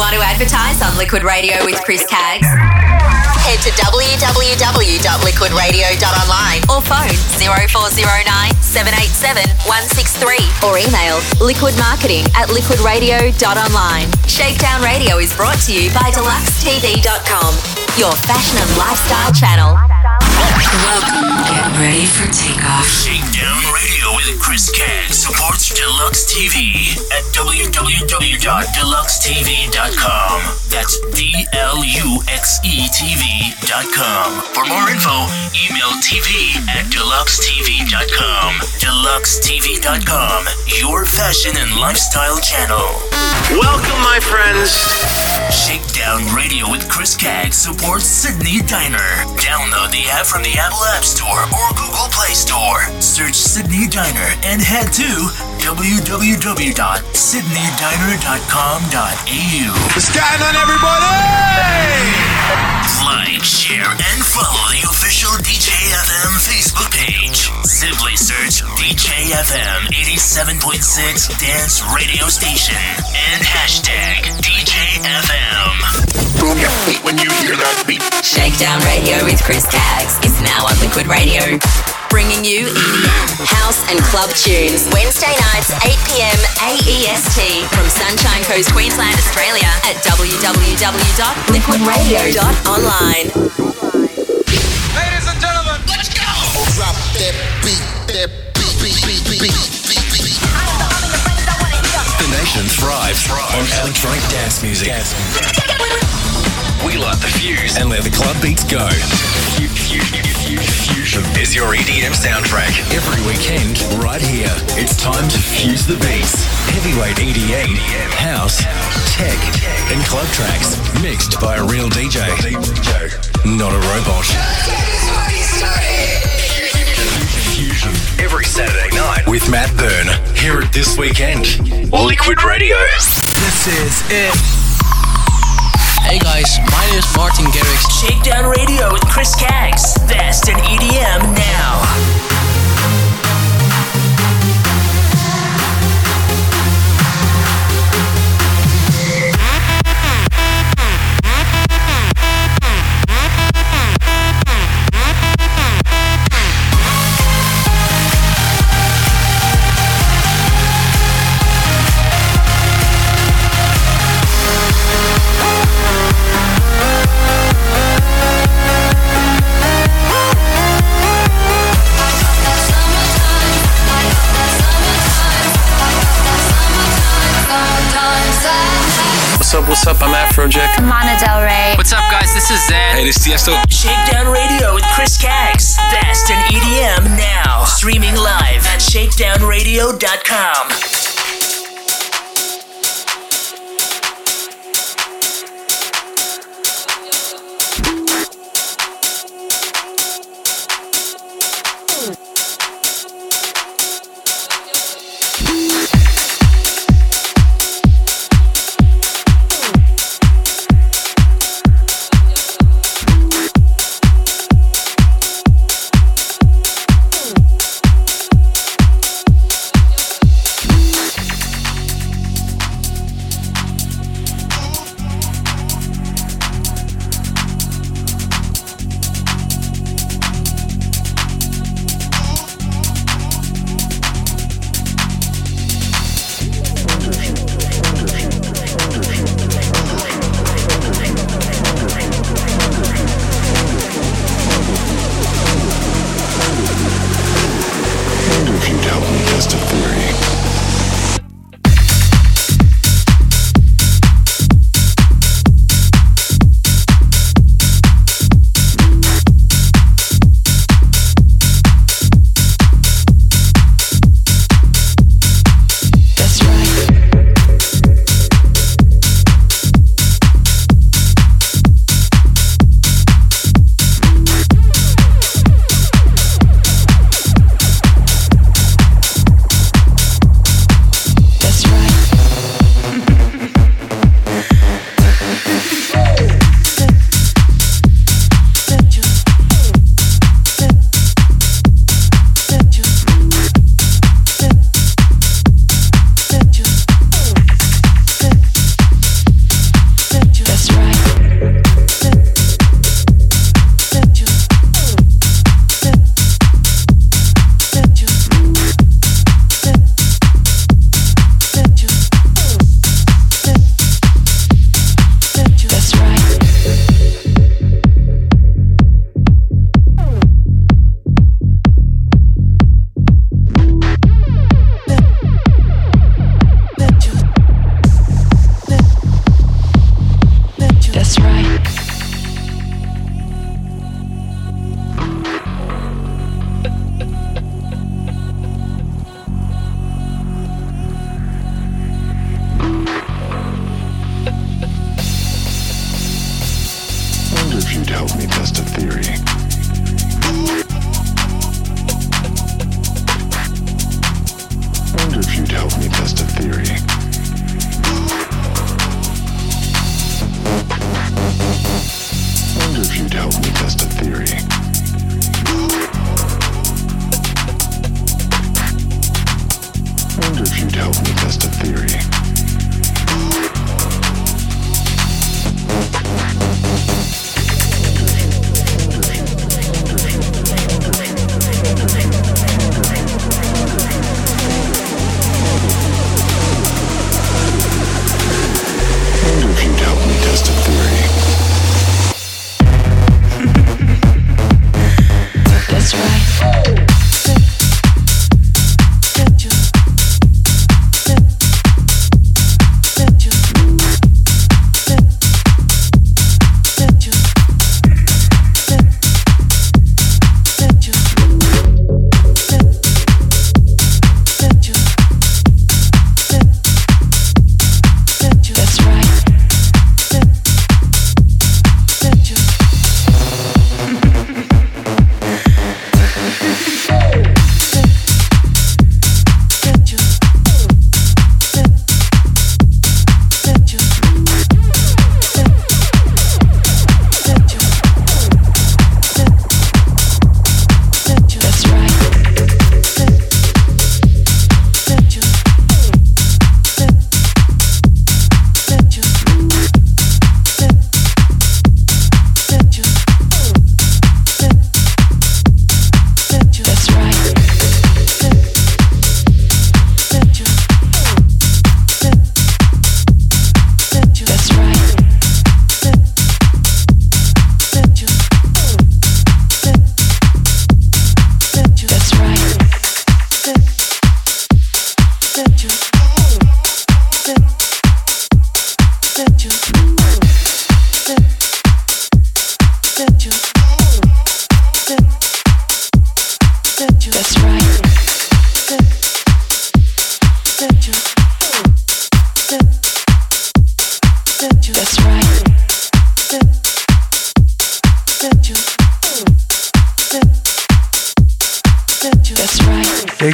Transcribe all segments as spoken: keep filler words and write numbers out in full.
Want to advertise on Liquid Radio with Chris Caggs? Head to w w w dot liquid radio dot online or phone zero four zero nine, seven eight seven, one six three or email liquid marketing at liquid radio dot online. Shakedown Radio is brought to you by deluxe t v dot com, your fashion and lifestyle channel. Welcome. Get ready for takeoff. Shakedown Radio with Chris Caggs supports Deluxe T V at w w w dot deluxe t v dot com. That's D L U X E T V dot com. For more info, email t v at deluxe t v dot com. deluxe t v dot com, your fashion and lifestyle channel. Welcome, my friends. Shakedown Radio with Chris Caggs supports Sydney Diner. Download the app from the Apple App Store or Google Play Store. Search Sydney Diner and head to w w w dot sydney diner dot com dot a u. It's going on, everybody! Like, share, and follow the official D J F M Facebook page. Simply search D J F M eighty-seven point six Dance Radio Station and hashtag D J F M. Boom your feet when you hear that beat. Shakedown Radio with Chris Caggs is now on Liquid Radio, bringing you E D M, house and club tunes. Wednesday nights, eight p m A E S T from Sunshine Coast, Queensland, Australia at w w w dot liquid radio dot online. Ladies and gentlemen, let's go! Drop that beat, that beat, beat, beat, beat, beat, beat, beat. The nation thrives on electronic dance music. Dance music. We light the fuse and let the club beats go. Fusion is your E D M soundtrack. Every weekend, right here, it's time to fuse the beats. Heavyweight E D M, house, tech, and club tracks mixed by a real D J, not a robot. Fusion every Saturday night with Matt Byrne. Hear it this weekend. Liquid Radio. This is it. Hey guys, my name is Martin Garrix. Shakedown Radio with Chris Caggs. Best in E D M now. What's up, what's up? I'm Afrojack. I'm Lana Del Rey. What's up, guys? This is Zedd. Hey, this is Tiësto. Shakedown Radio with Chris Caggs. Best in E D M now. Streaming live at shakedown radio dot com. help me test a theory. I wonder if you'd help me test a theory. I wonder if you'd help me test a theory. If you'd help me test a theory. Wonder if you'd help me test a theory. That's right.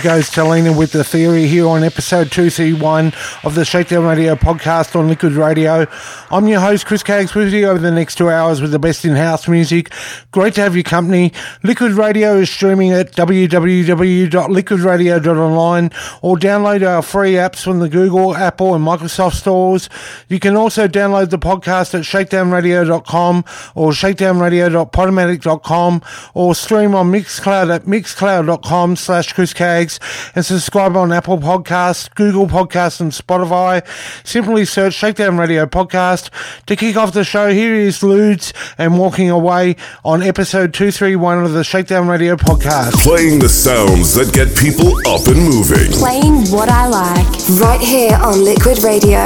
Goes to Lena with the theory here on episode two C one of the Shakedown Radio podcast on Liquid Radio. I'm your host Chris Caggs with you over the next two hours with the best in-house music. Great to have your company. Liquid Radio is streaming at w w w dot liquid radio dot online or download our free apps from the Google, Apple and Microsoft stores. You can also download the podcast at shakedown radio dot com or shakedown radio dot podomatic dot com or stream on Mixcloud at mixcloud dot com slash Chris Caggs and subscribe on Apple Podcasts, Google Podcasts and Spotify. Simply search Shakedown Radio Podcast. To kick off the show, here is Ludes and Walking Away on episode two thirty-one of the Shakedown Radio Podcast. Playing the sounds that get people up and moving. Playing what I like. Right here on Liquid Radio.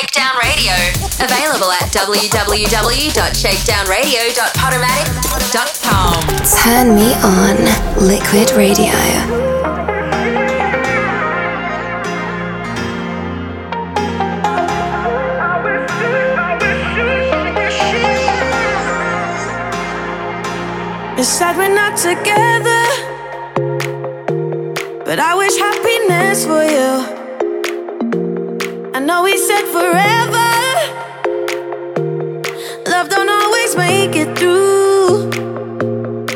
Shakedown Radio. Available at w w w dot shakedown radio dot podomatic dot com. Turn me on, Liquid Radio. It's sad we're not together, but I wish happiness for you. I know we said forever, love don't always make it through.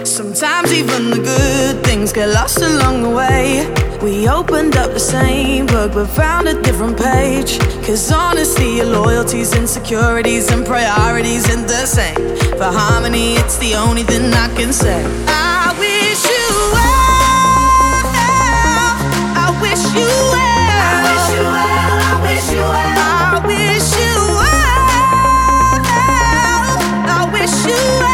Sometimes even the good things get lost along the way. We opened up the same book but found a different page. Cause honestly, your loyalties, insecurities, and priorities ain't the same. For harmony, it's the only thing I can say. I wish you well, I wish you well, I wish you well, I wish you well, I wish you well, I wish you well, I wish you well.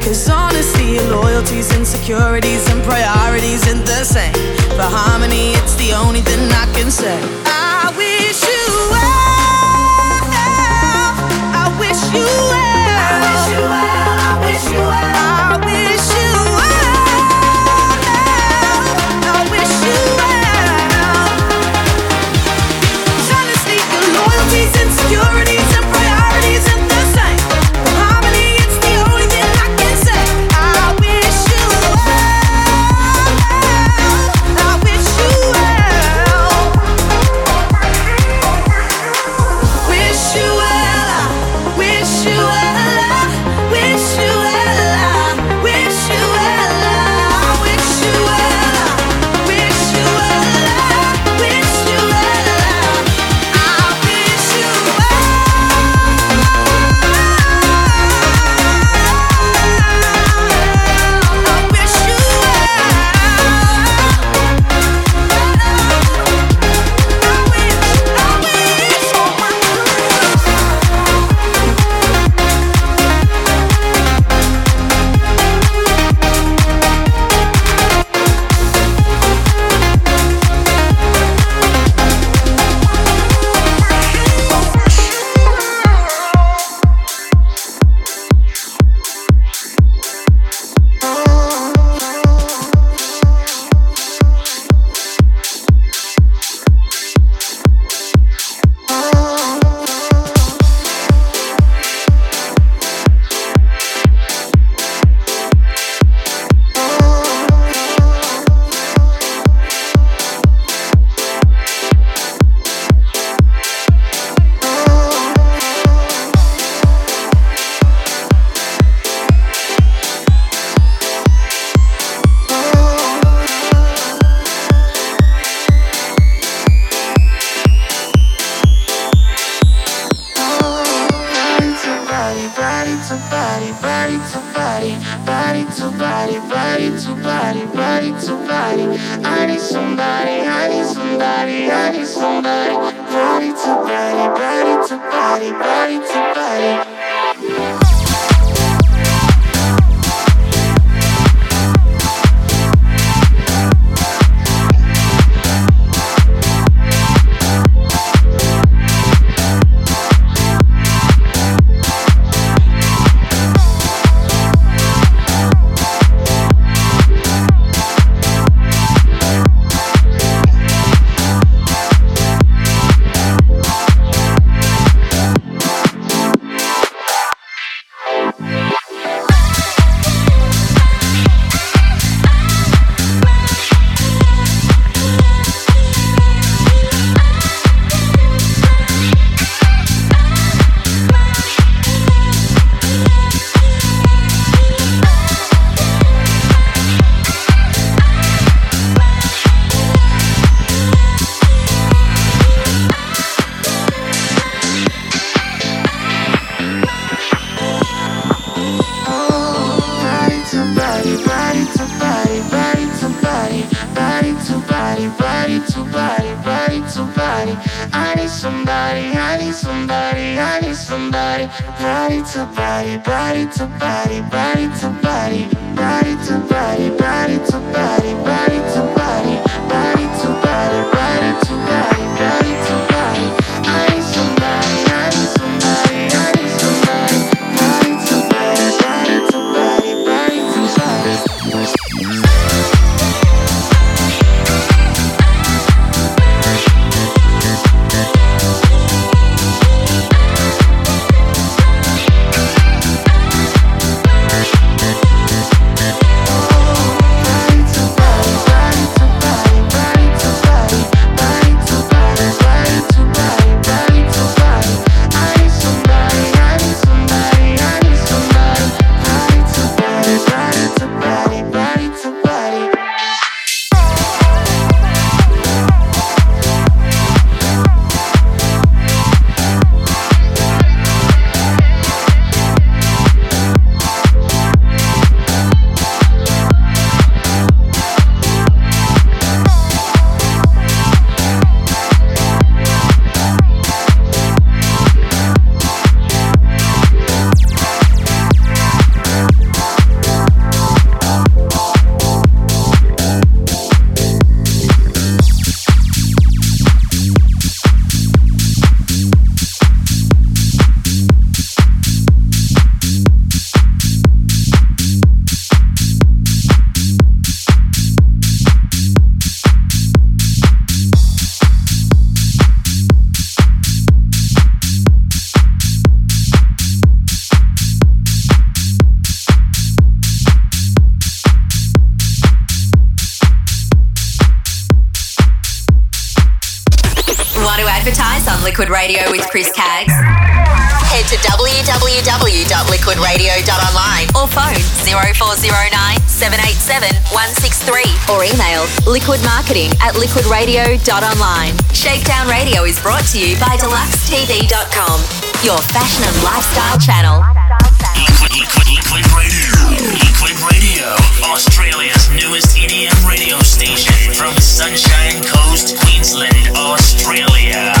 Cause honestly, your loyalties, insecurities, and priorities. Insecurities and priorities ain't the same. For harmony, it's the only thing I can say. I wish you well, I wish you well, I wish you well, I wish you well, I wish you well, I wish you well. Cause honestly, your loyalties, insecurities, and priorities ain't the same. For harmony, it's the only thing I can say. need somebody, I need somebody, I need somebody. Body to body, body to body, body to body, body to body, body to body, body to body, body to body, body to body, body to body. I need somebody, I need somebody, I need somebody. Body to body, body to body, body to body. Liquid Radio with Chris Caggs. Head to w w w dot liquid radio dot online or phone zero four zero nine, seven eight seven, one six three or email liquid marketing at liquid radio dot online. Shakedown Radio is brought to you by deluxe t v dot com, your fashion and lifestyle channel. Liquid Radio. Liquid Radio, Australia's newest E D M radio station from Sunshine Coast, Queensland, Australia.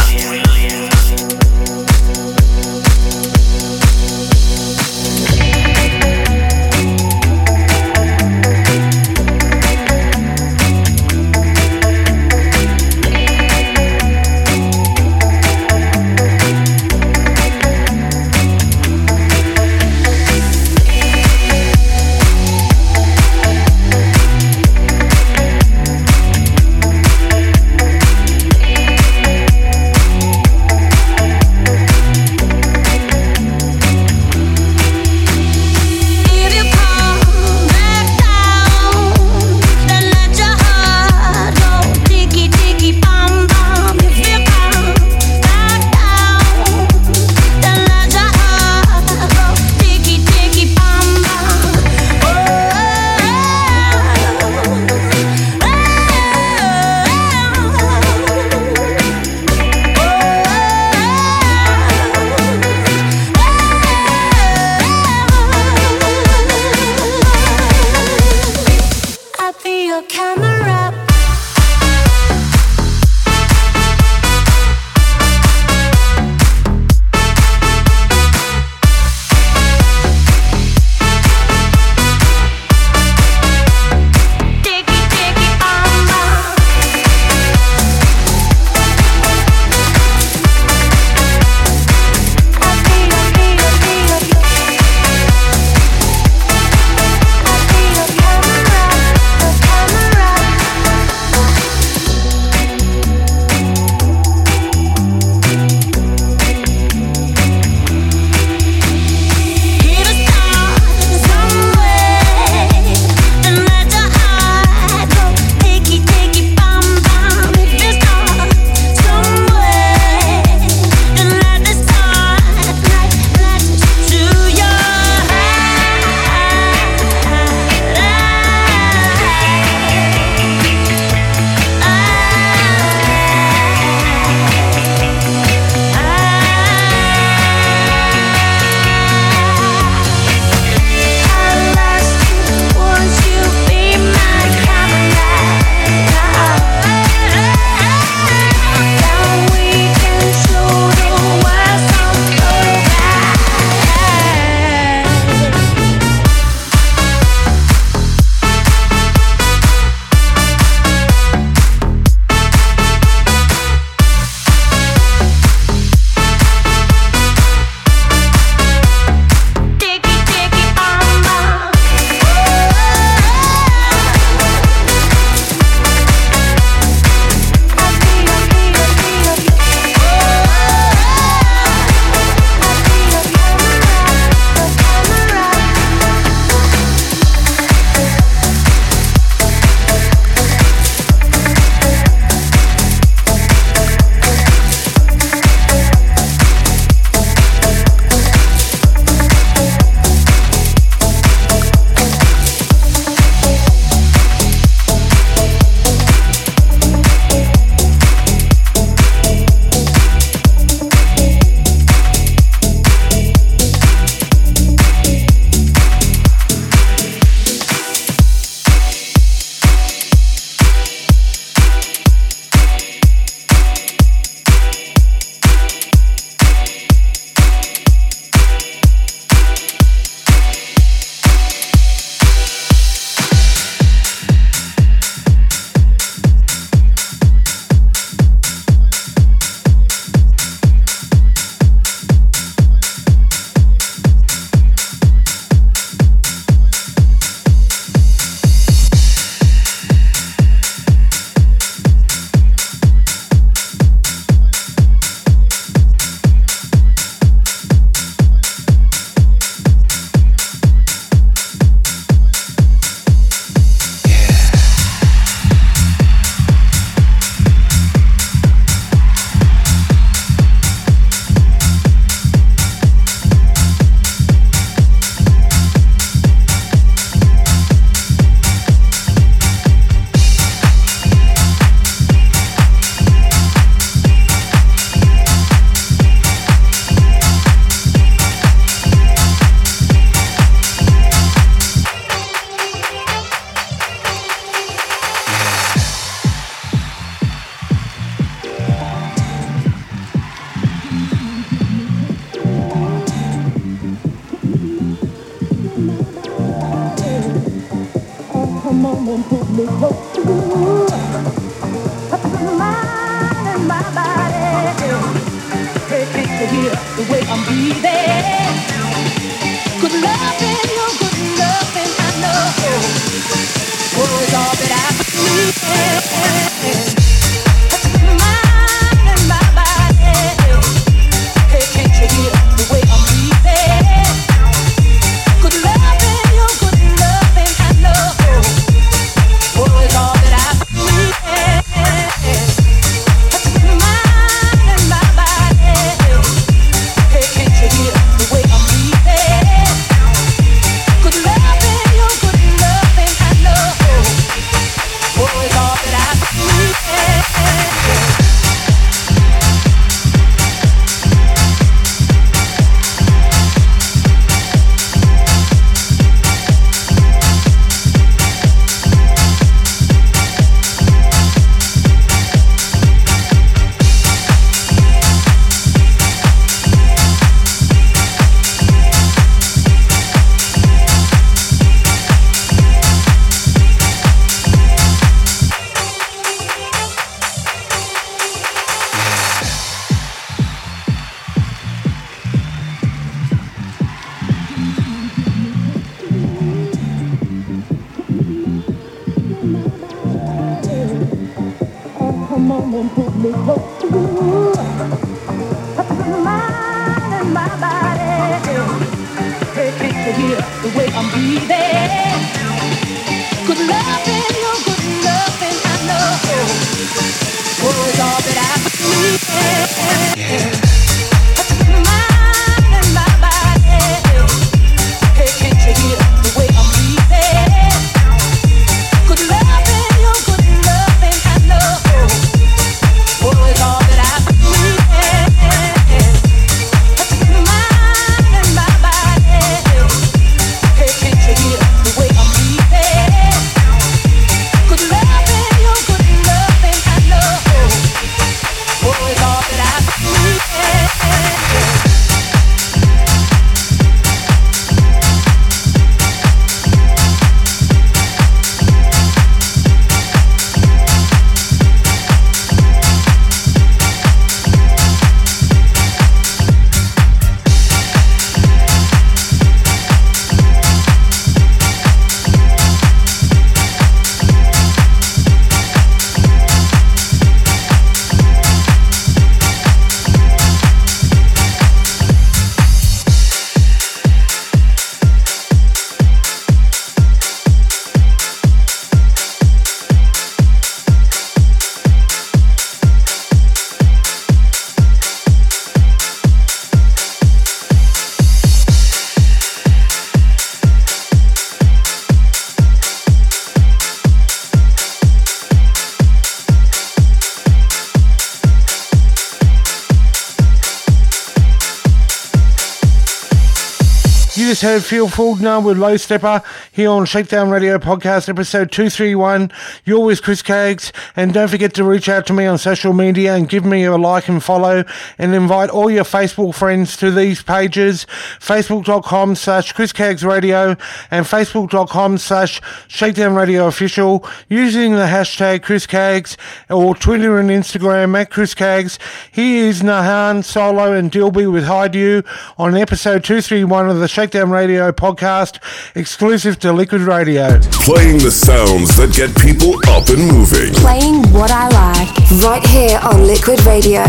Heard Feel Fooled Now with Low Steppa here on Shakedown Radio Podcast episode two thirty-one. You're with Chris Caggs, and don't forget to reach out to me on social media and give me a like and follow, and invite all your Facebook friends to these pages, facebook.com slash Chris Caggs Radio and facebook.com slash Shakedown Radio Official, using the hashtag Chris Caggs, or Twitter and Instagram at Chris Caggs. Here is Nahan, Solo and Dilby with Hide You on episode two thirty-one of the Shakedown Radio Podcast, exclusive to Liquid Radio. Playing the sounds that get people up and moving. Playing what I like, right here on Liquid Radio.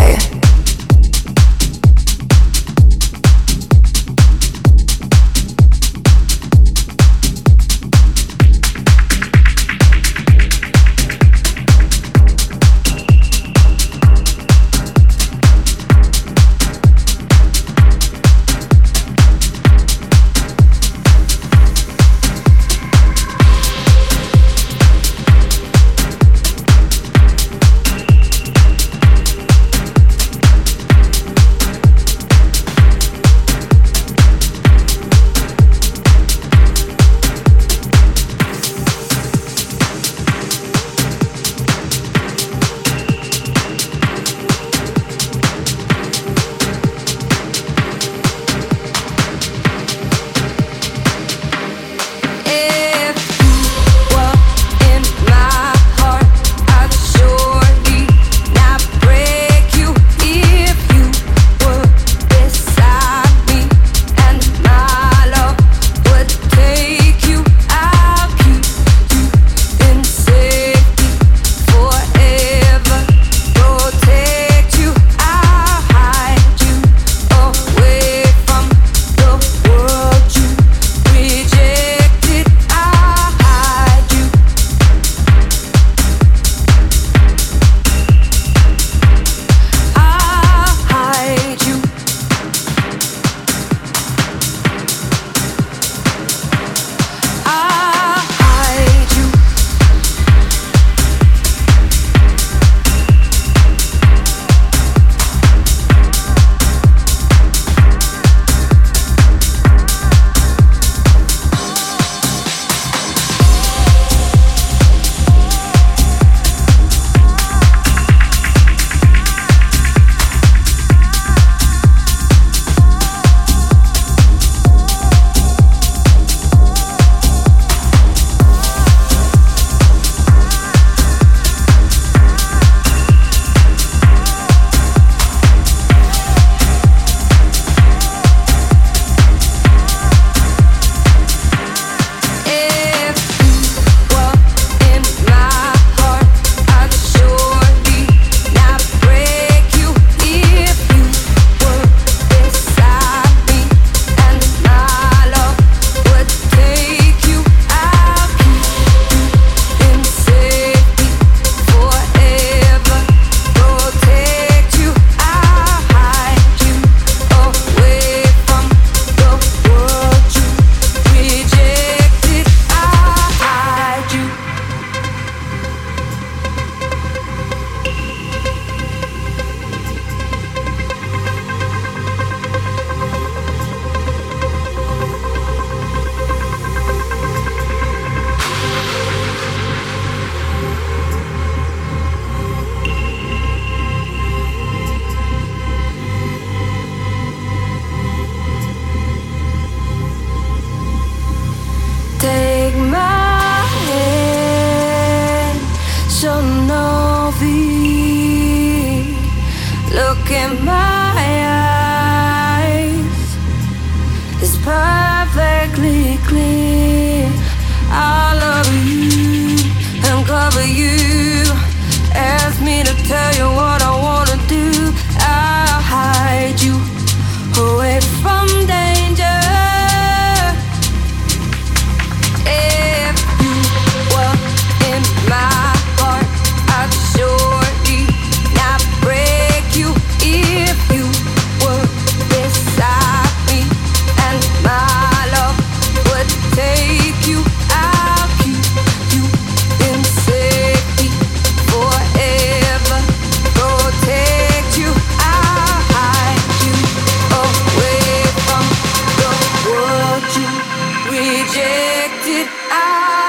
in my eyes is perfectly clear. All over you and cover you. Ask me to tell you what I wanna do. I'll hide you away from danger. If you were in my heart, I'd surely not break you. If you were beside me and my love would take you, I'll keep you in safety forever, protect you. I'll hide you away from the world you rejected. I'll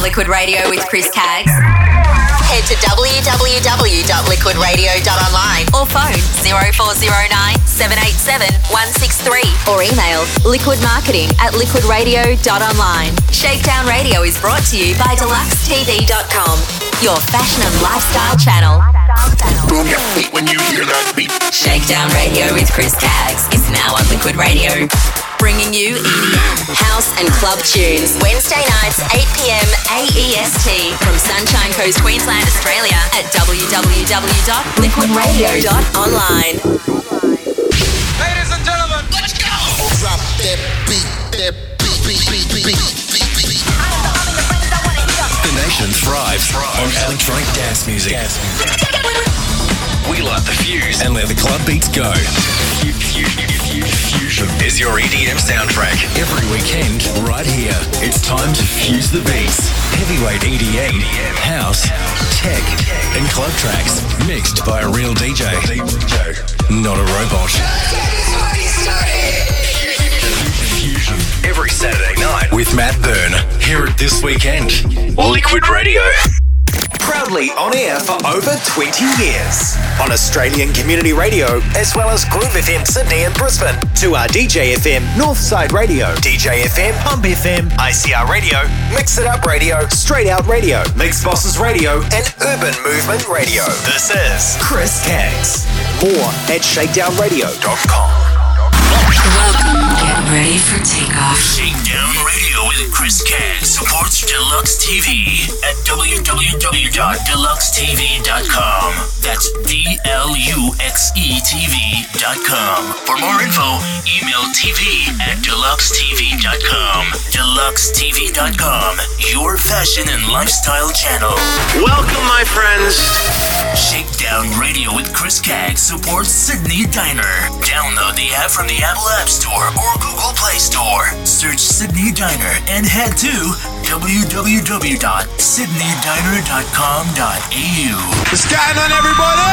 Liquid Radio with Chris Caggs. Head to w w w dot liquid radio dot online or phone zero four zero nine, seven eight seven, one six three or email liquid marketing at liquid radio dot online. Shakedown Radio is brought to you by deluxe t v dot com, your fashion and lifestyle channel. Boom your feet when you hear that beat. Shakedown Radio with Chris Caggs is now on Liquid Radio. Bringing you E D M, house and club tunes. Wednesday nights, eight p m A E S T from Sunshine Coast, Queensland, Australia at w w w dot liquid radio dot online. Ladies and gentlemen, let's go! Drop that beat, that beat, beat, beat, beat, beat, beat. I'm the only friends I want to hear. The nation thrives on electronic dance music. Dance music. We light the fuse and let the club beats go. Fusion. is your E D M soundtrack. Every weekend, right here, it's time to fuse the beats. Heavyweight E D M, house, tech, and club tracks mixed by a real D J, not a robot. Fusion every Saturday night with Matt Byrne. Hear it this weekend. Liquid Radio. Proudly on air for over twenty years on Australian Community Radio, as well as Groove F M Sydney and Brisbane, to our D J F M, Northside Radio, D J F M, Pump F M, I C R Radio, Mix It Up Radio, Straight Out Radio, Mix Bosses Radio, and Urban Movement Radio. This is Chris Caggs, or at shakedown radio dot com. Welcome. Get ready for takeoff. Shakedown Radio with Chris Caggs supports Deluxe T V at w w w dot deluxe t v dot com. That's D L U X E T V dot com. For more info, email t v at deluxe t v dot com. deluxe t v dot com, your fashion and lifestyle channel. Welcome, my friends. Shakedown Radio with Chris Caggs supports Sydney Diner. Download the app from the Apple App Store or Google Play Store. Search Sydney Diner and head to w w w dot sydney diner dot com dot a u. What's going on, everybody?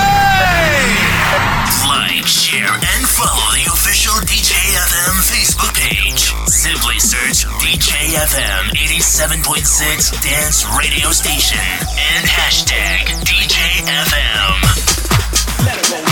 Like, share, and follow the official D J F M Facebook page. Simply search D J F M eighty-seven point six Dance Radio Station and hashtag D J F M. Let it roll.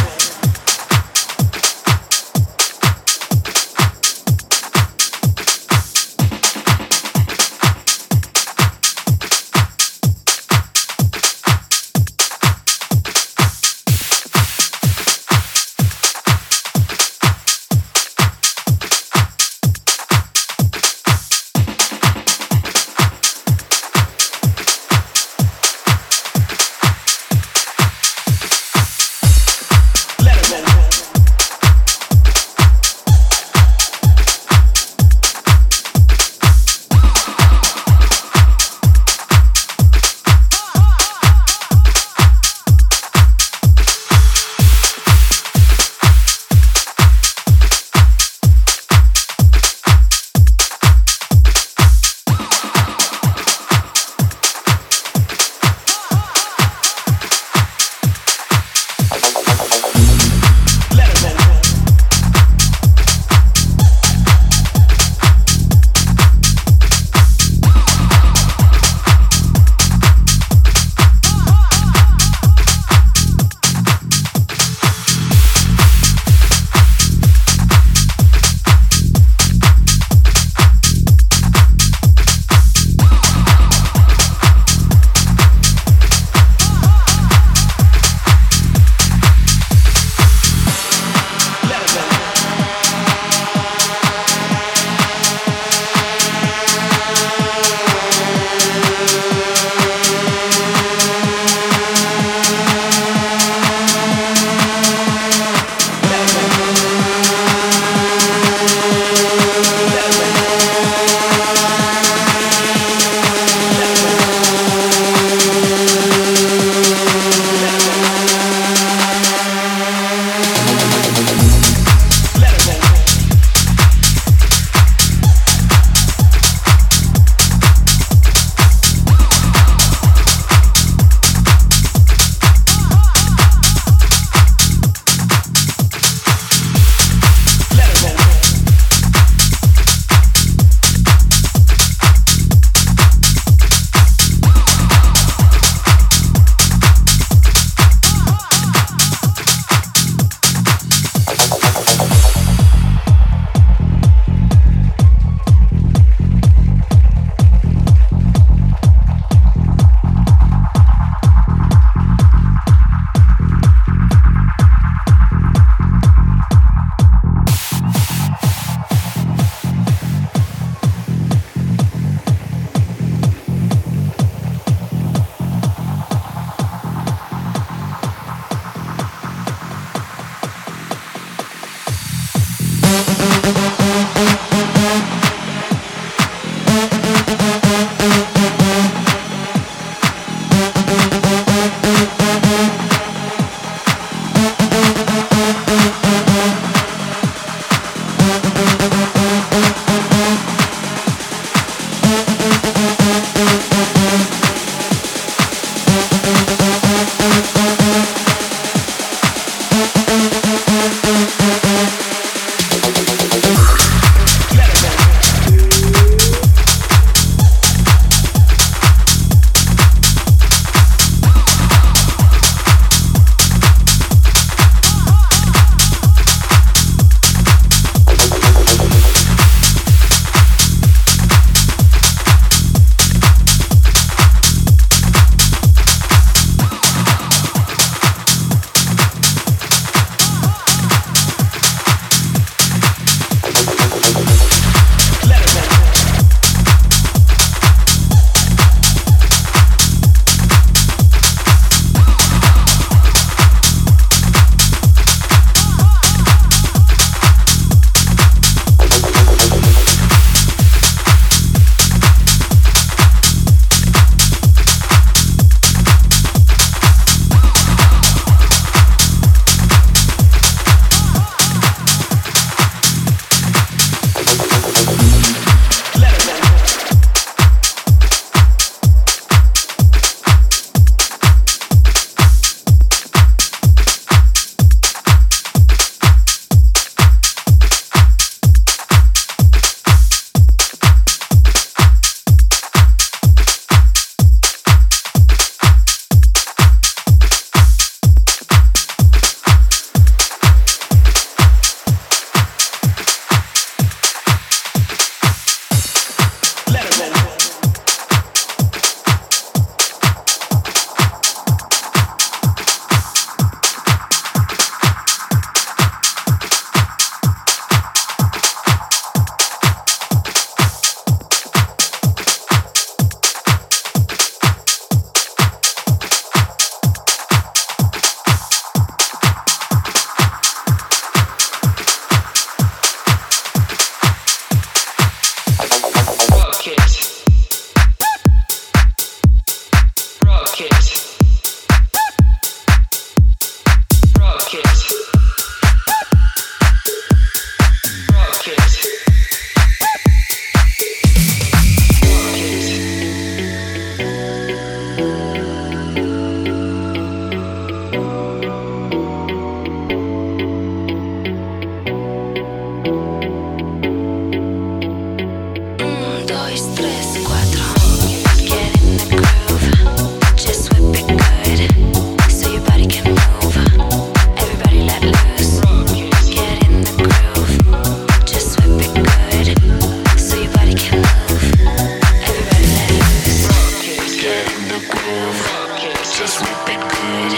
just whip it good.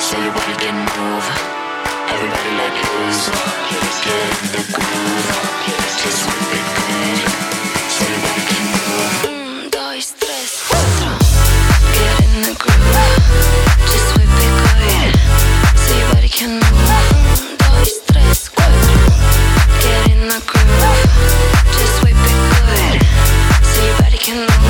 So your body can move. Everybody let loose. Get in the groove. Just whip it good. So your body can move. Un, dos, tres, cuatro. Get in the groove. Just whip it good. So your body can move. Un, dos, tres, cuatro. Get in the groove. Just whip it good. So your body can move.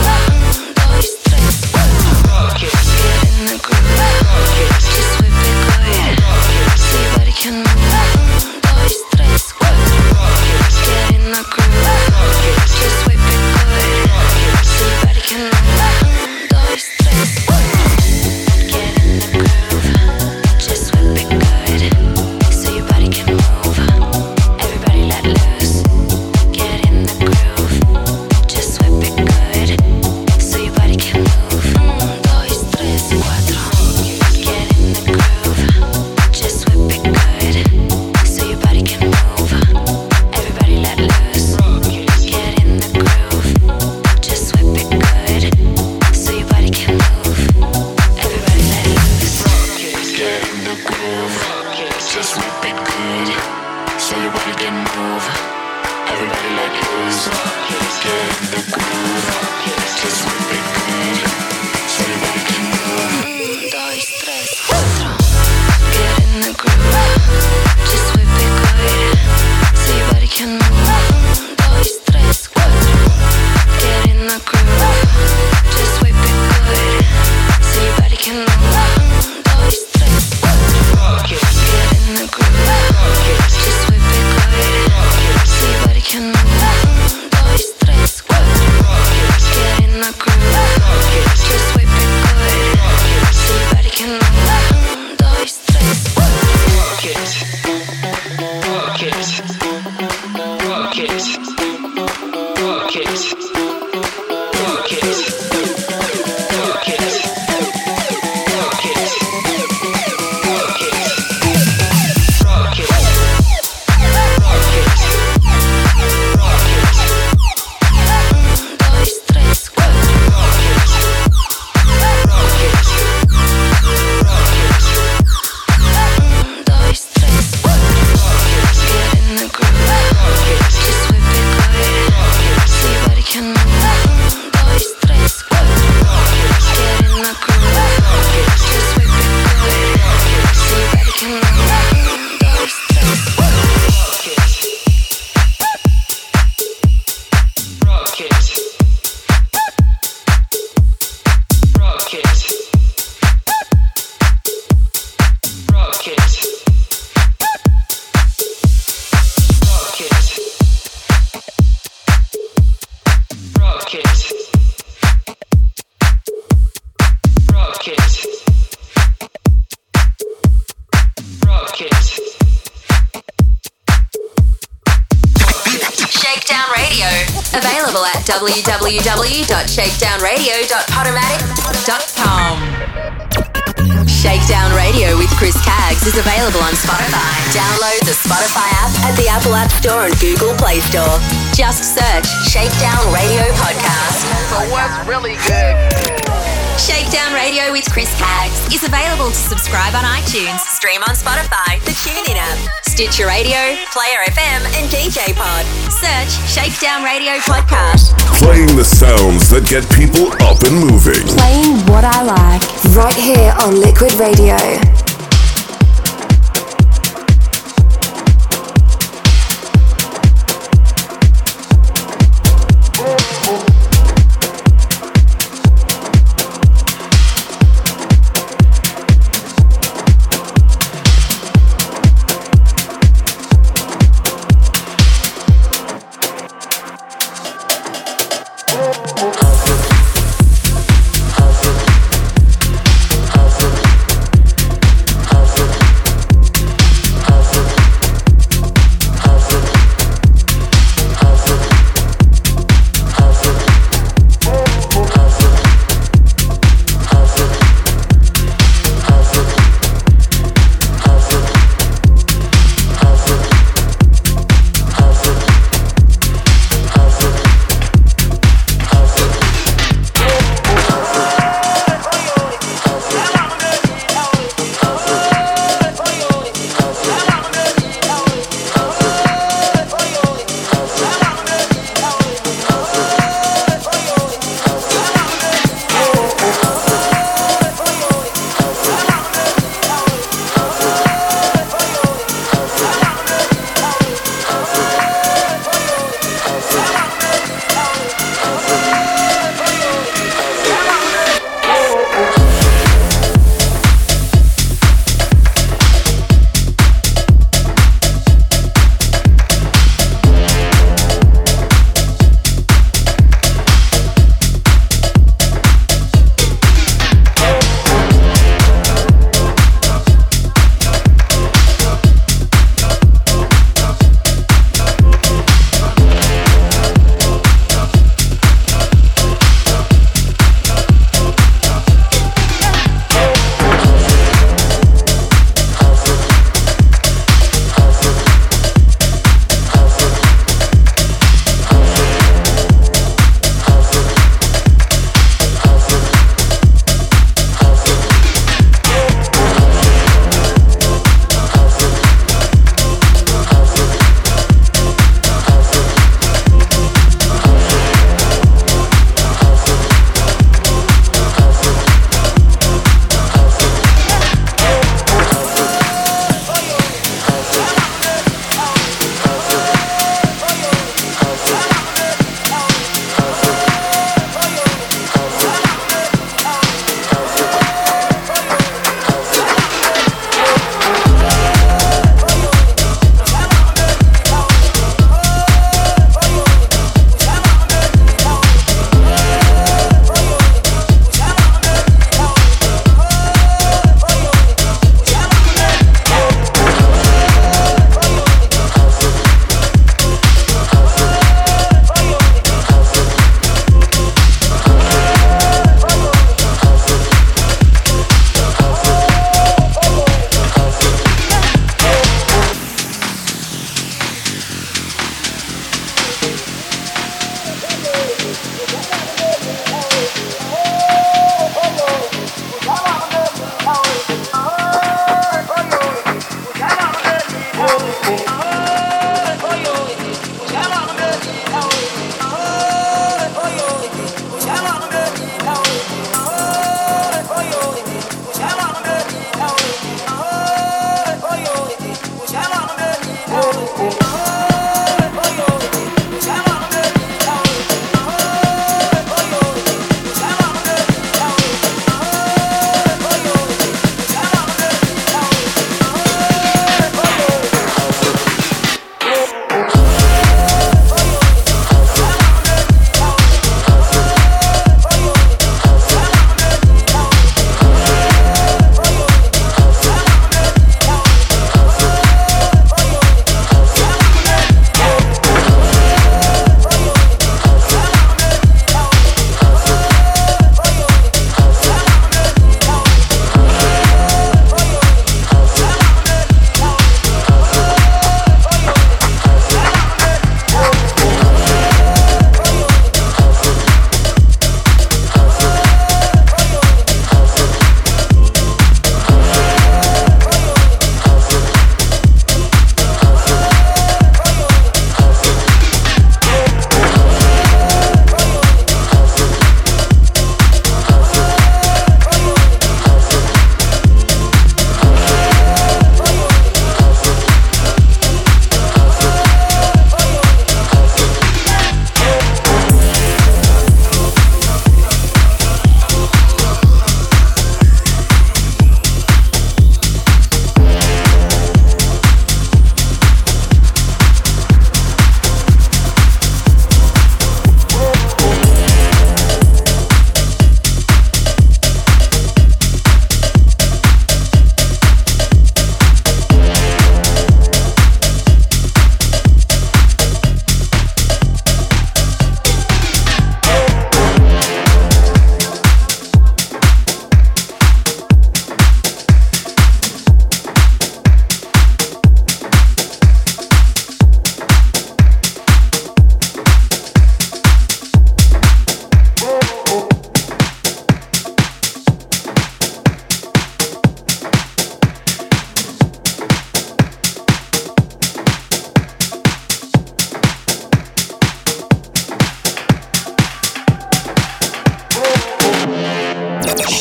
w w w dot shakedown radio dot podomatic dot com. Shakedown Radio with Chris Caggs is available on Spotify. Download the Spotify app at the Apple App Store and Google Play Store. Just search Shakedown Radio Podcast. So what's really good? Shakedown Radio with Chris Caggs is available to subscribe on iTunes, stream on Spotify, the TuneIn app, Stitcher Radio, Player F M and D J Pod. Search Shakedown Radio Podcast. Playing the sounds that get people up and moving. Playing what I like right here on Liquid Radio.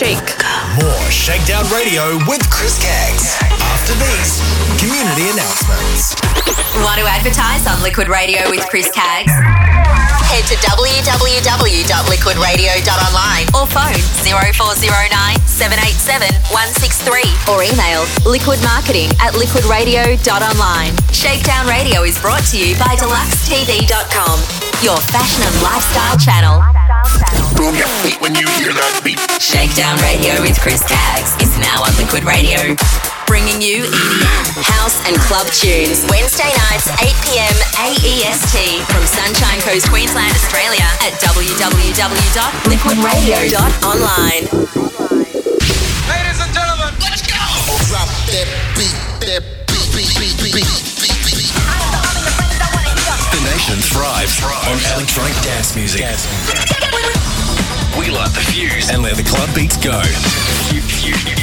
Shake. More Shakedown Radio with Chris Caggs. After these community announcements. Want to advertise on Liquid Radio with Chris Caggs? Head to w w w dot liquid radio dot online or phone zero four zero nine, seven eight seven, one six three or email liquid marketing at liquid radio dot online. Shakedown Radio is brought to you by deluxe t v dot com, your fashion and lifestyle channel. Boom your feet when you hear that beat. Shakedown Radio with Chris Caggs is now on Liquid Radio, bringing you E D M, house and club tunes. Wednesday nights, eight p m A E S T from Sunshine Coast, Queensland, Australia at w w w dot liquid radio dot online. Ladies and gentlemen, let's go! Drop that beat, that beat, beat, beat, beat, beat, beat. The nation thrives on electronic dance music. We light the fuse and let the club beats go. Fusion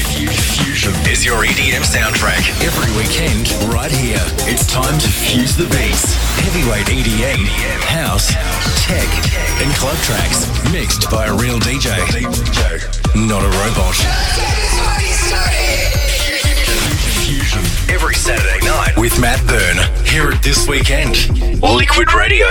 is your E D M soundtrack. Every weekend, right here, it's time to fuse the beats. Heavyweight E D M, house, tech, and club tracks mixed by a real D J, not a robot. Fusion every Saturday night with Matt Byrne. Hear it this weekend. Liquid Radio.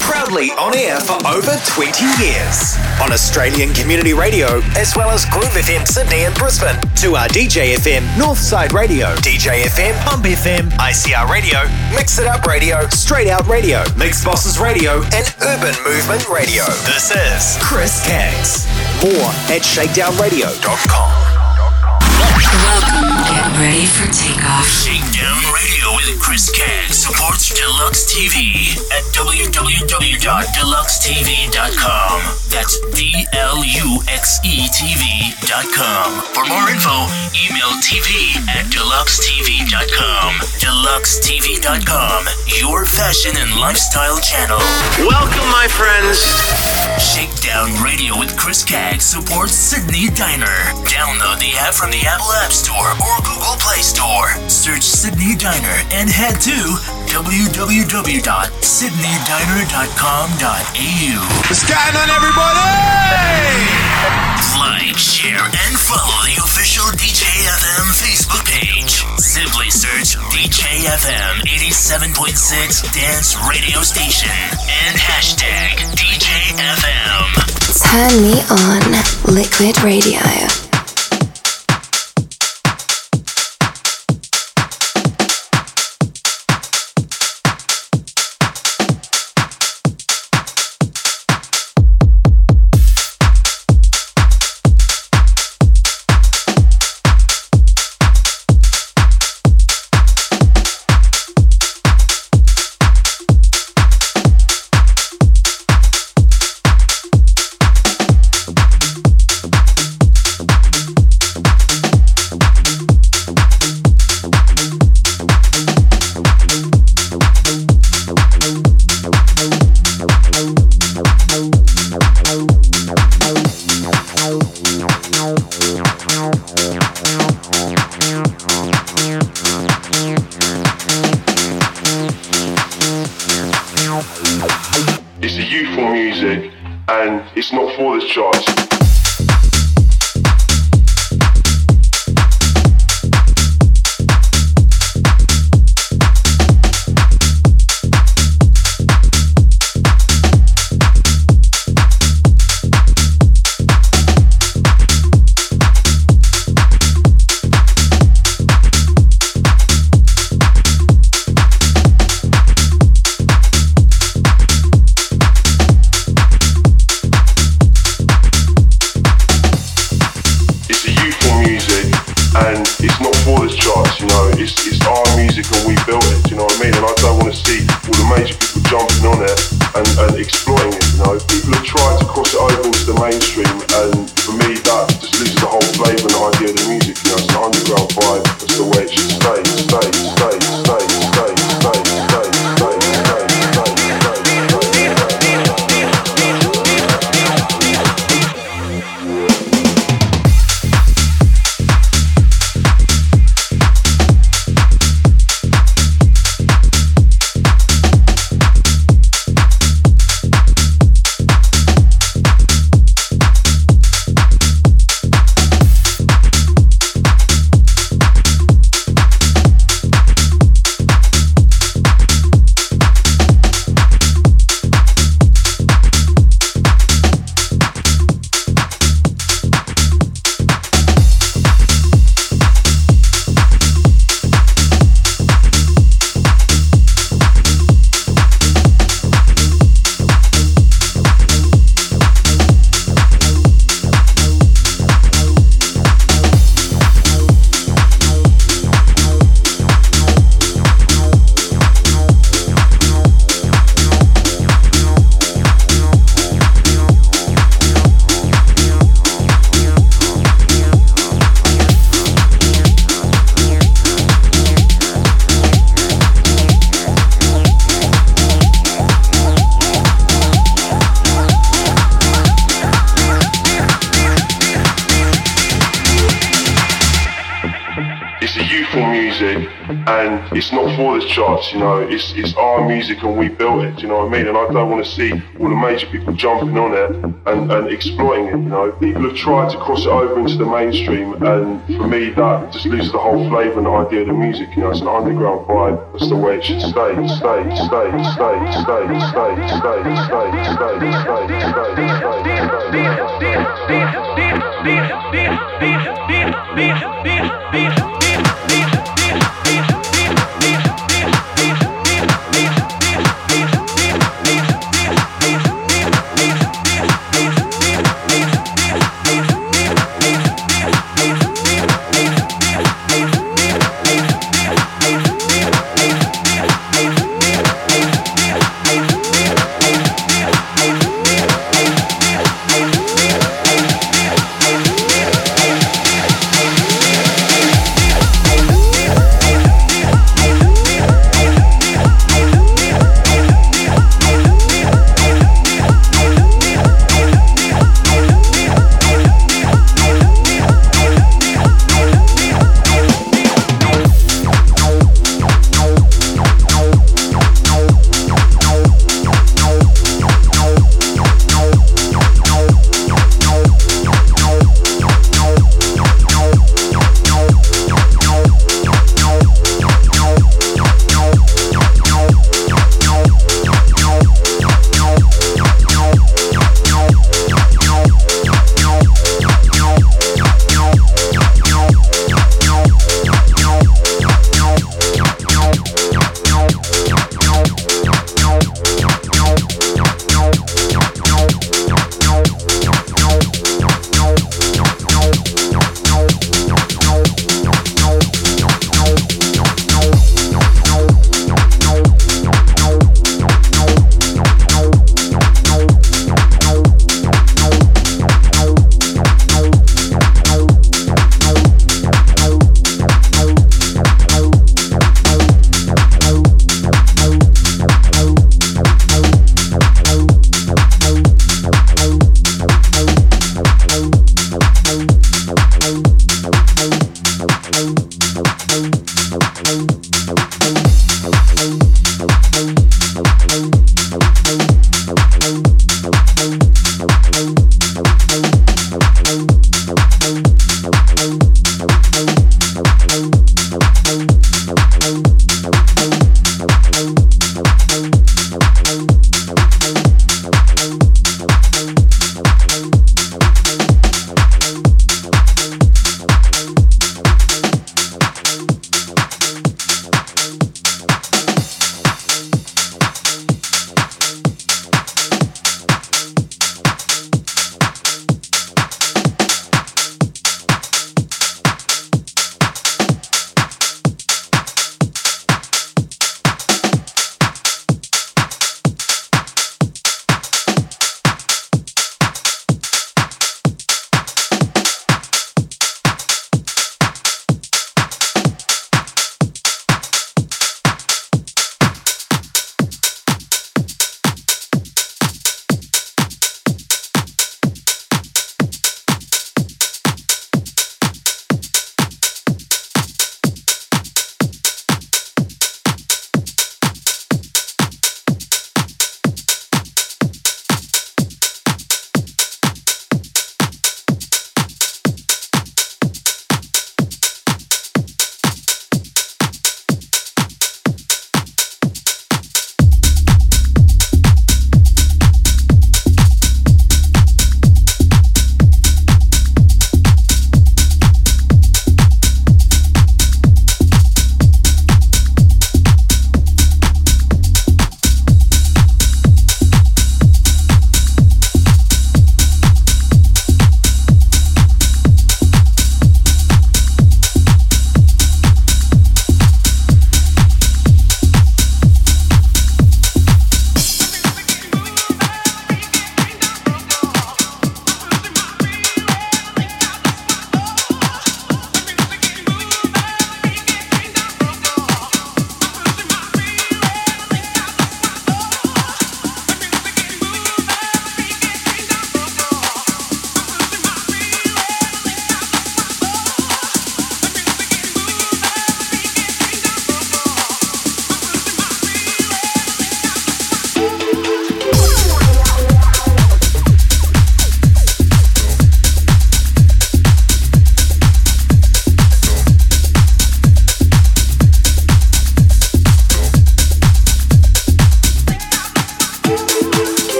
Proudly on air for over twenty years on Australian Community Radio, as well as Groove F M Sydney and Brisbane, two R D J F M, Northside Radio, D J F M, Pump F M, I C R Radio, Mix It Up Radio, Straight Out Radio, Mix Bosses Radio, and Urban Movement Radio. This is Chris Caggs. More at shakedown radio dot com. Welcome. Get ready for takeoff. Shakedown Radio with Chris Caggs supports Deluxe T V at w w w dot deluxe t v dot com. That's D L U X E T V dot com. For more info, email t v at deluxe t v dot com. deluxe t v dot com, your fashion and lifestyle channel. Welcome, my friends. Shakedown Radio with Chris Caggs supports Sydney Diner. Download the app from the Apple App Store or Google Play Store. Search Sydney Diner and head to w w w dot sydney diner dot com dot a u. What's going on, everybody? Like, share, and follow the official D J F M Facebook page. Simply search D J F M eighty-seven point six Dance Radio Station and hashtag D J F M. Turn me on, Liquid Radio. beautiful music, and it's not for the charts, you know, it's it's our music and we built it, you know what I mean? And I don't want to see all the major people jumping on it and, and exploiting it, you know. People have tried to cross it over into the mainstream, and for me that just loses the whole flavour and the idea of the music, you know, it's an underground vibe, that's the way it should stay, stay, stay, stay, stay, stay, stay, stay, stay, stay, stay, stay, stay,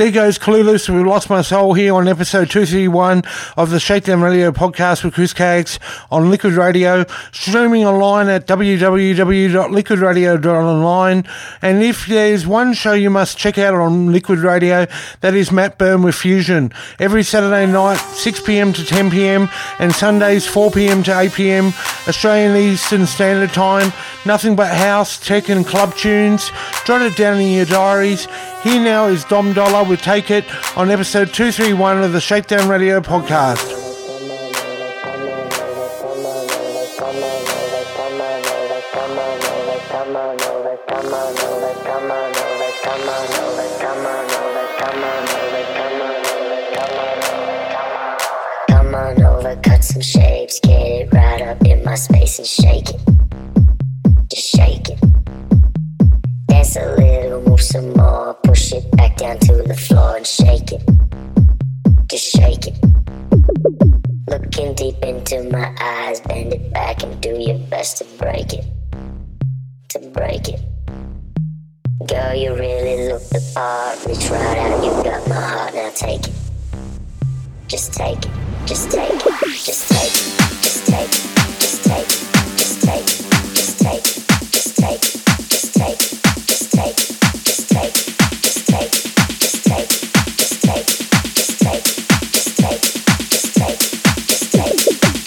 There goes Clueless, Who Lost My Soul, here on episode two thirty-one of the Shakedown Radio podcast with Chris Caggs on Liquid Radio, streaming online at w w w dot liquid radio dot online. And if there's one show you must check out on Liquid Radio, that is Matt Byrne with Fusion, every Saturday night, six p m to ten p m, and Sundays, four p m to eight p m, Australian Eastern Standard Time. Nothing but house, tech and club tunes. Jot it down in your diaries. Here now is Dom Dolla with Take It on episode two thirty-one of the Shakedown Radio podcast. Come on over, cut some shapes, get it right up in my space and shake it. Just shake it. Dance a little, move some more, push it back down to the floor and shake it. Just shake it. Looking deep into my eyes, bend it back and do your best to break it. To break it. Girl, you really look the part, reach right out, you got my heart, now take it. Just take it, just take it, just take it, just take it, just take it, just take it, just take it, just take it, just take it, just take it, just take it, just take it, just take it, just take it, just take it, just take it, just take it, just take it, just take it, just take it, just take it.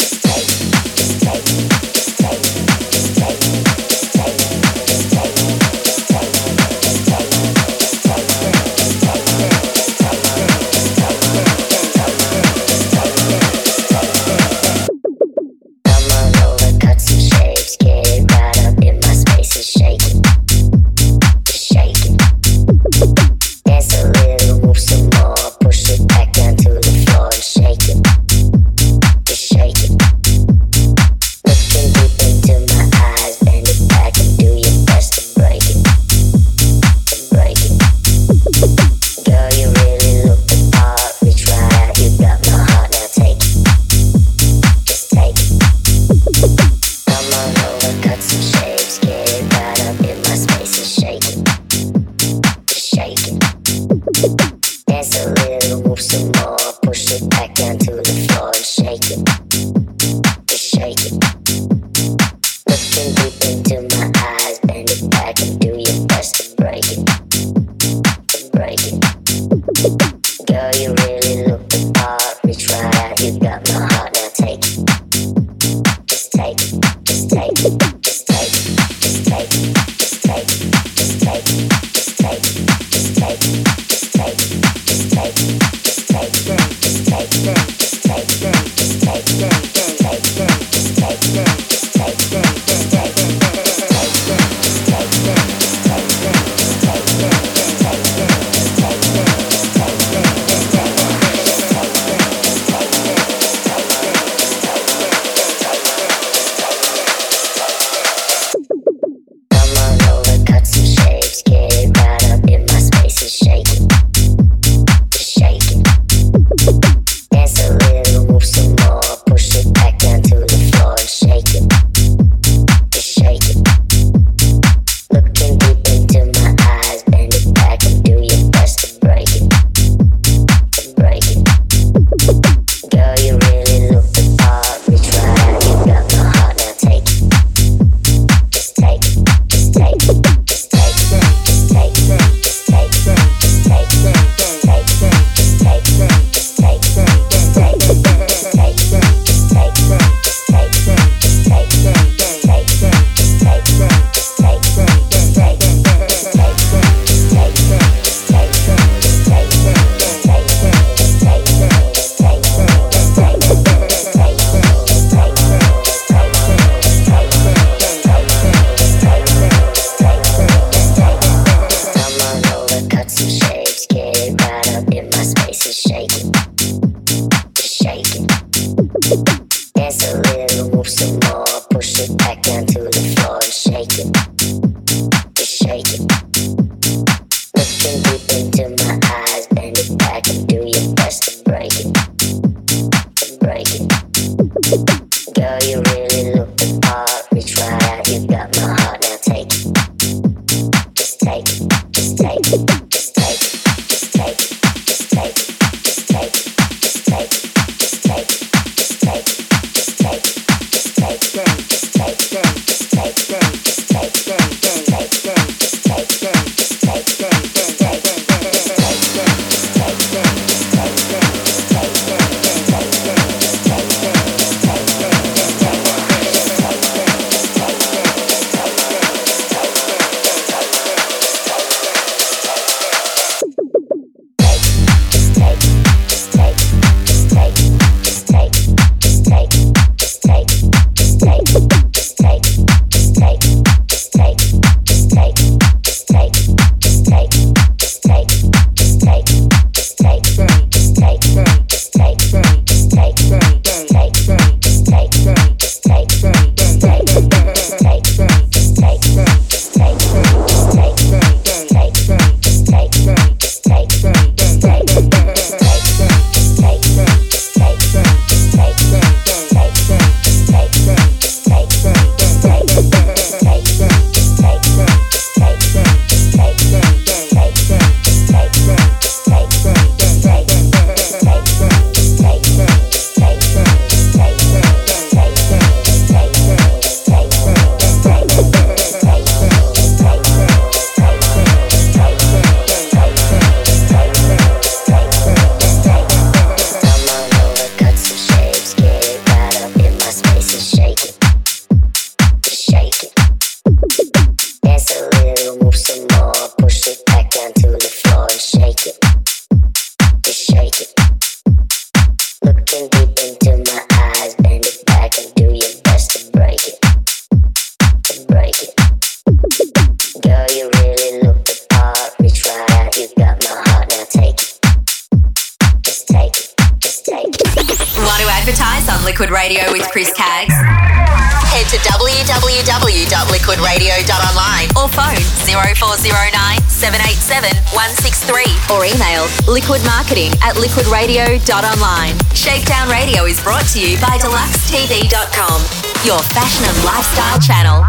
Liquid Radio with Chris Caggs, head to w w w dot liquid radio dot online or phone zero four zero nine, seven eight seven, one six three or email liquid marketing at liquid radio dot online. Shakedown Radio is brought to you by deluxe t v dot com, your fashion and lifestyle channel.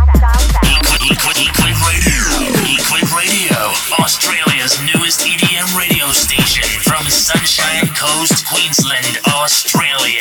Liquid Radio. Liquid Radio, Australia's newest E D M radio station from Sunshine Coast, Queensland, Australia.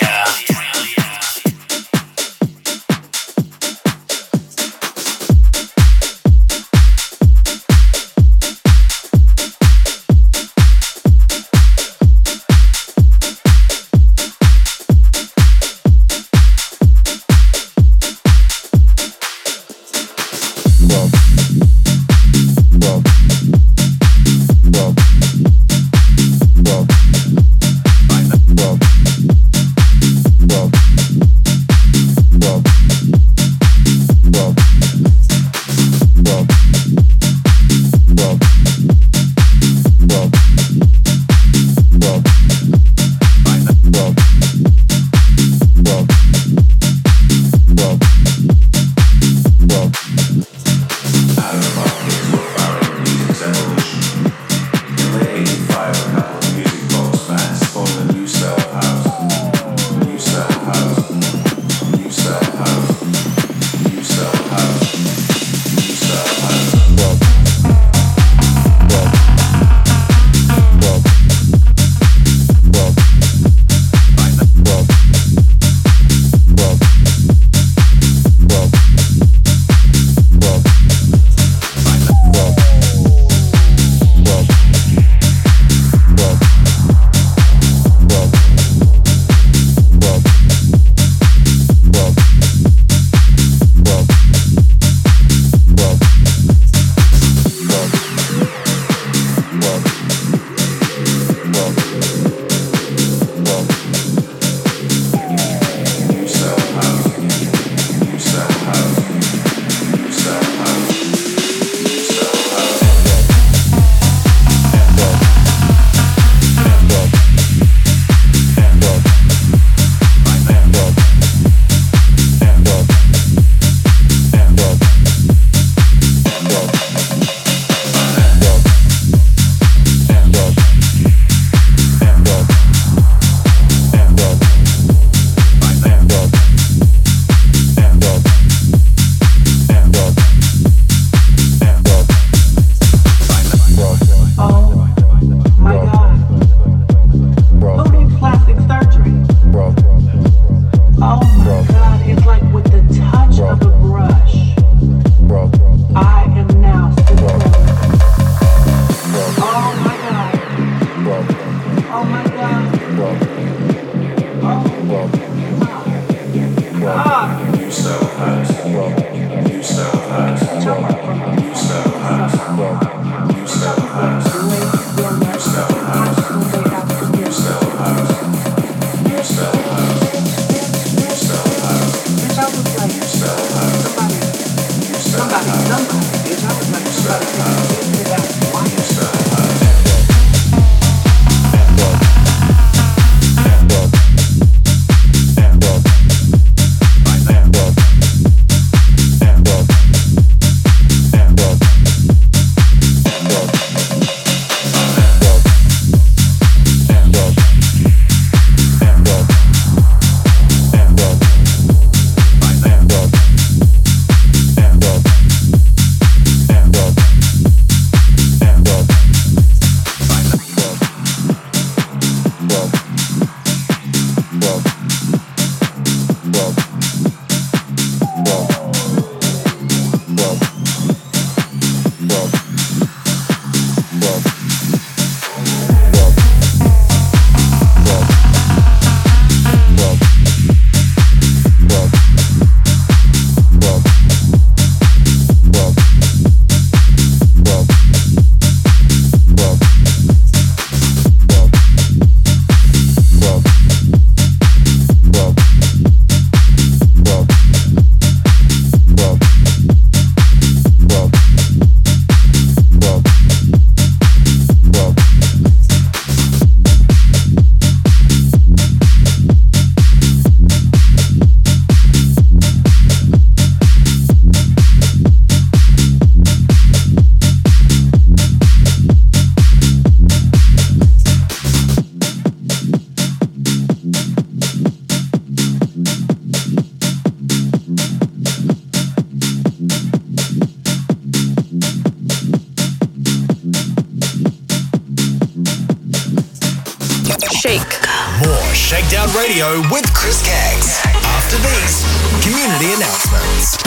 Shake. More Shakedown Radio with Chris Caggs. After these, community announcements.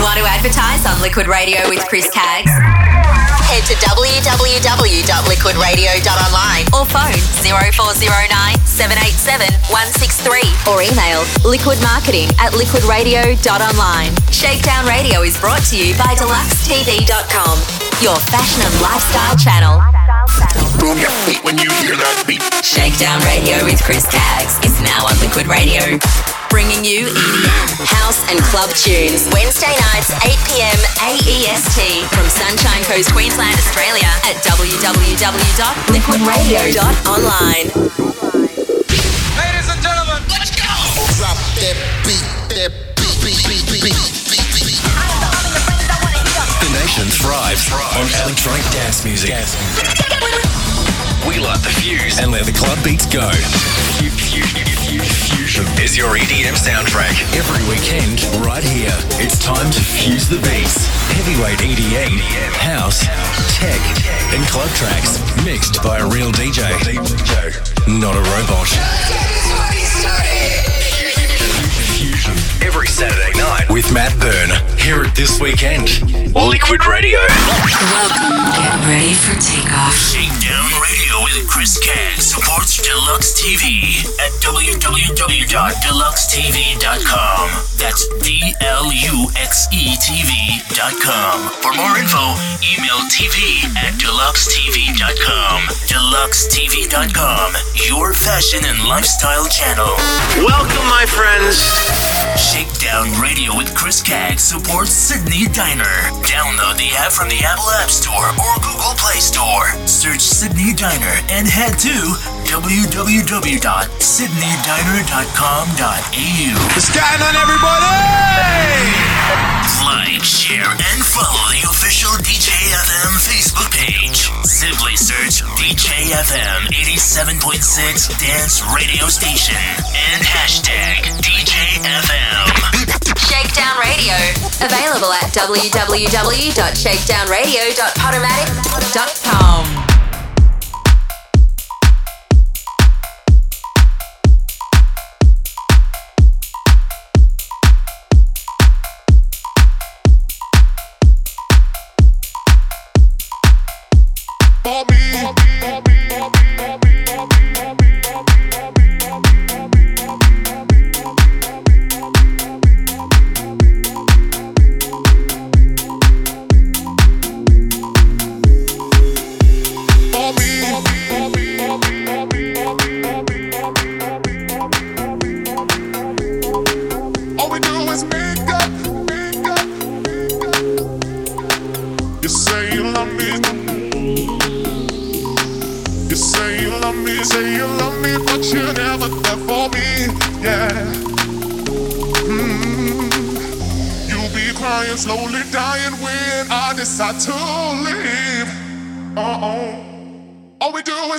Want to advertise on Liquid Radio with Chris Caggs? Head to w w w dot liquid radio dot online or phone zero four zero nine, seven eight seven, one six three or email liquid marketing at liquid radio dot online. Shakedown Radio is brought to you by deluxe t v dot com, your fashion and lifestyle channel. Boom your feet when you hear that beat. Shakedown Radio with Chris Caggs is now on Liquid Radio, bringing you E D M, house and club tunes. Wednesday nights, eight p m A E S T from Sunshine Coast, Queensland, Australia at w w w dot liquid radio dot online. Ladies and gentlemen, let's go! Drop that beat, that beat, beat, beat, beat, beat, beat. The nation thrives on electronic dance music. We light the fuse and let the club beats go. Fusion is your E D M soundtrack. Every weekend, right here, it's time to fuse the beats. Heavyweight E D M, house, tech, and club tracks mixed by a real D J, not a robot. Fusion every Saturday night with Matt Byrne. Hear it this weekend. Liquid Radio. Welcome. Get ready for takeoff. Shakedown Radio with Chris Caggs supports Deluxe T V at w w w dot deluxe t v dot com. That's D L U X E T V dot com. For more info, email t v at deluxe t v dot com. deluxe t v dot com, your fashion and lifestyle channel. Welcome, my friends. Shakedown Radio with Chris Caggs supports Sydney Diner. Download the app from the Apple App Store or Google Play Store. Search Sydney Diner and head to w w w dot sydney diner dot com dot a u. The sky's on, everybody! Like, share, and follow the official D J F M Facebook page. Simply search D J F M eighty-seven point six Dance Radio Station and hashtag D J F M. Shakedown Radio, available at w w w dot shakedown radio dot podomatic dot com. All we do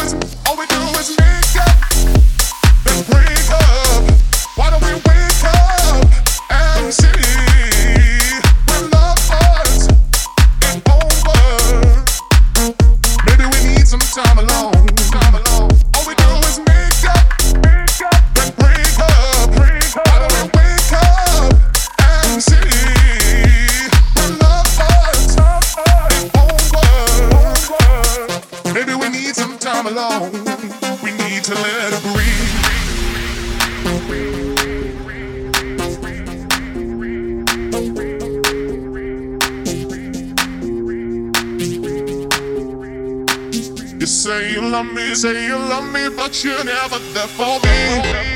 is You say you love me, say you love me, but you're never there for me.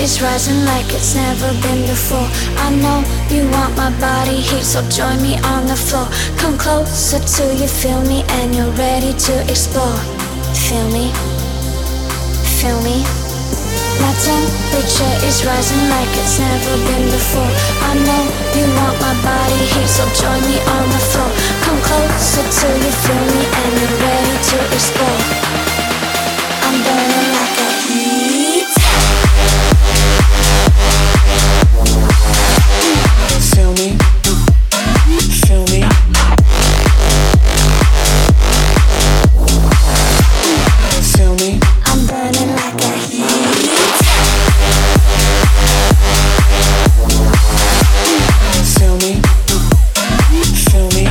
It's rising like it's never been before. I know you want my body heat, so join me on the floor. Come closer till you feel me and you're ready to explore. Feel me, feel me. My temperature is rising like it's never been before. I know you want my body heat, so join me on the floor. Come closer till you feel me and you're ready to explore. I'm burning like a heat. Feel me, feel me, feel me. I'm burning like a heat. Feel me, feel me, feel me.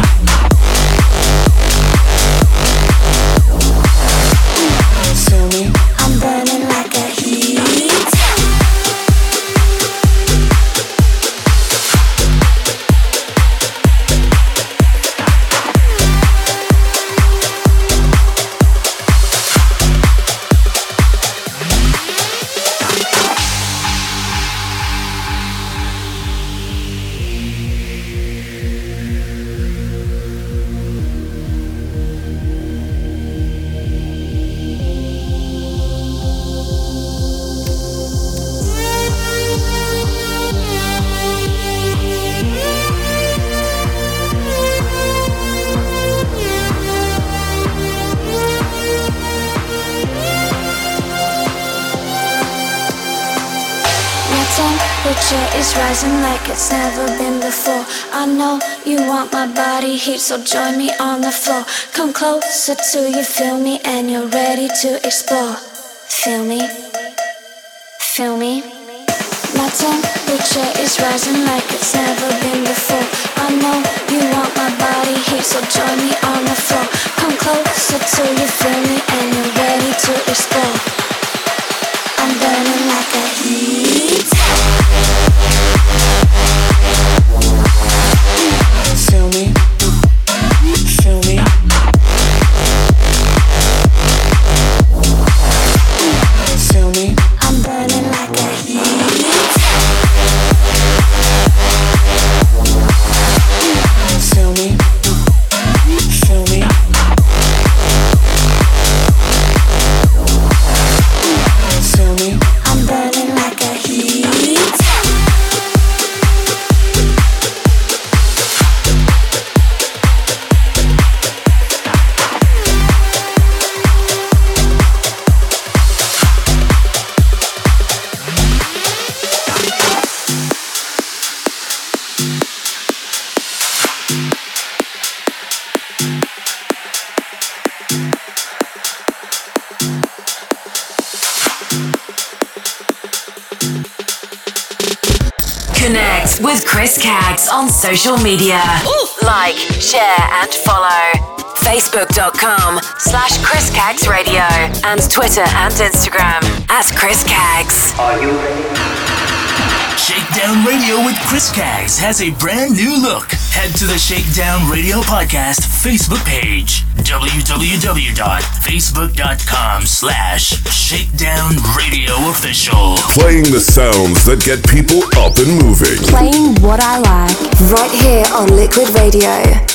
I'm burning. temperature is rising like it's never been before. I know you want my body heat, so join me on the floor. Come closer till you feel me and you're ready to explore. Feel me, feel me. My temperature is rising like it's never been before. I know you want my body heat, so join me on the floor. Come closer till you feel me and you're ready to explore. I'm burning like a heat. Feel me, feel me. Feel me, I'm burning like a heat. Feel me, feel me. Feel me, I'm burning like a heat. Connect with Chris Caggs on social media. Ooh. Like, share and follow. Facebook.com slash Chris Caggs Radio and Twitter and Instagram at Chris Caggs. Are you ready? Shakedown Radio with Chris Caggs has a brand new look. Head to the Shakedown Radio Podcast Facebook page. www.facebook.com slash Shakedown Radio Official. Playing the sounds that get people up and moving. Playing what I like right here on Liquid Radio.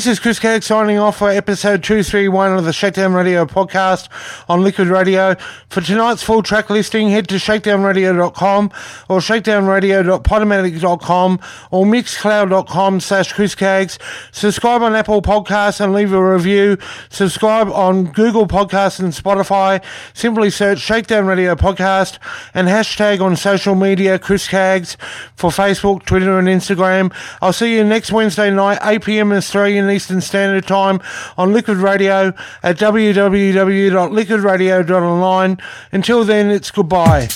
This is Chris Caggs signing off for episode two thirty-one of the Shakedown Radio podcast on Liquid Radio. For tonight's full track listing, head to shakedown radio dot com or shakedown radio dot podomatic dot com or mixcloud dot com slash Chris Caggs. Subscribe on Apple Podcasts and leave a review. Subscribe on Google Podcasts and Spotify. Simply search Shakedown Radio Podcast and hashtag on social media Chris Caggs for Facebook, Twitter and Instagram. I'll see you next Wednesday night, eight p.m. Australian Eastern Standard Time on Liquid Radio at w w w dot liquid radio dot online. Until then, it's goodbye.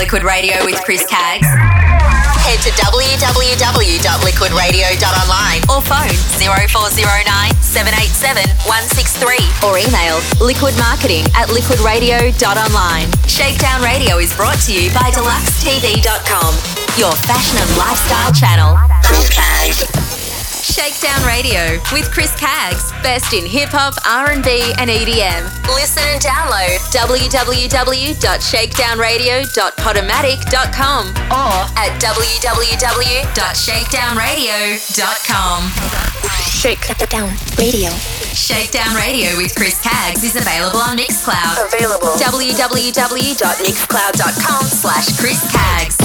Liquid Radio with Chris Caggs. Head to w w w dot liquid radio dot online or phone zero four zero nine, seven eight seven, one six three or email liquid marketing at liquid radio dot online. Shakedown Radio is brought to you by deluxe t v dot com, your fashion and lifestyle channel. Shakedown Radio with Chris Caggs, best in hip-hop, R and B and E D M. Listen and download w w w dot shakedown radio dot podomatic dot com or at w w w dot shakedown radio dot com. Shakedown Radio. Shakedown Radio with Chris Caggs is available on Mixcloud. Available. w w w dot mixcloud dot com slash Chris Caggs.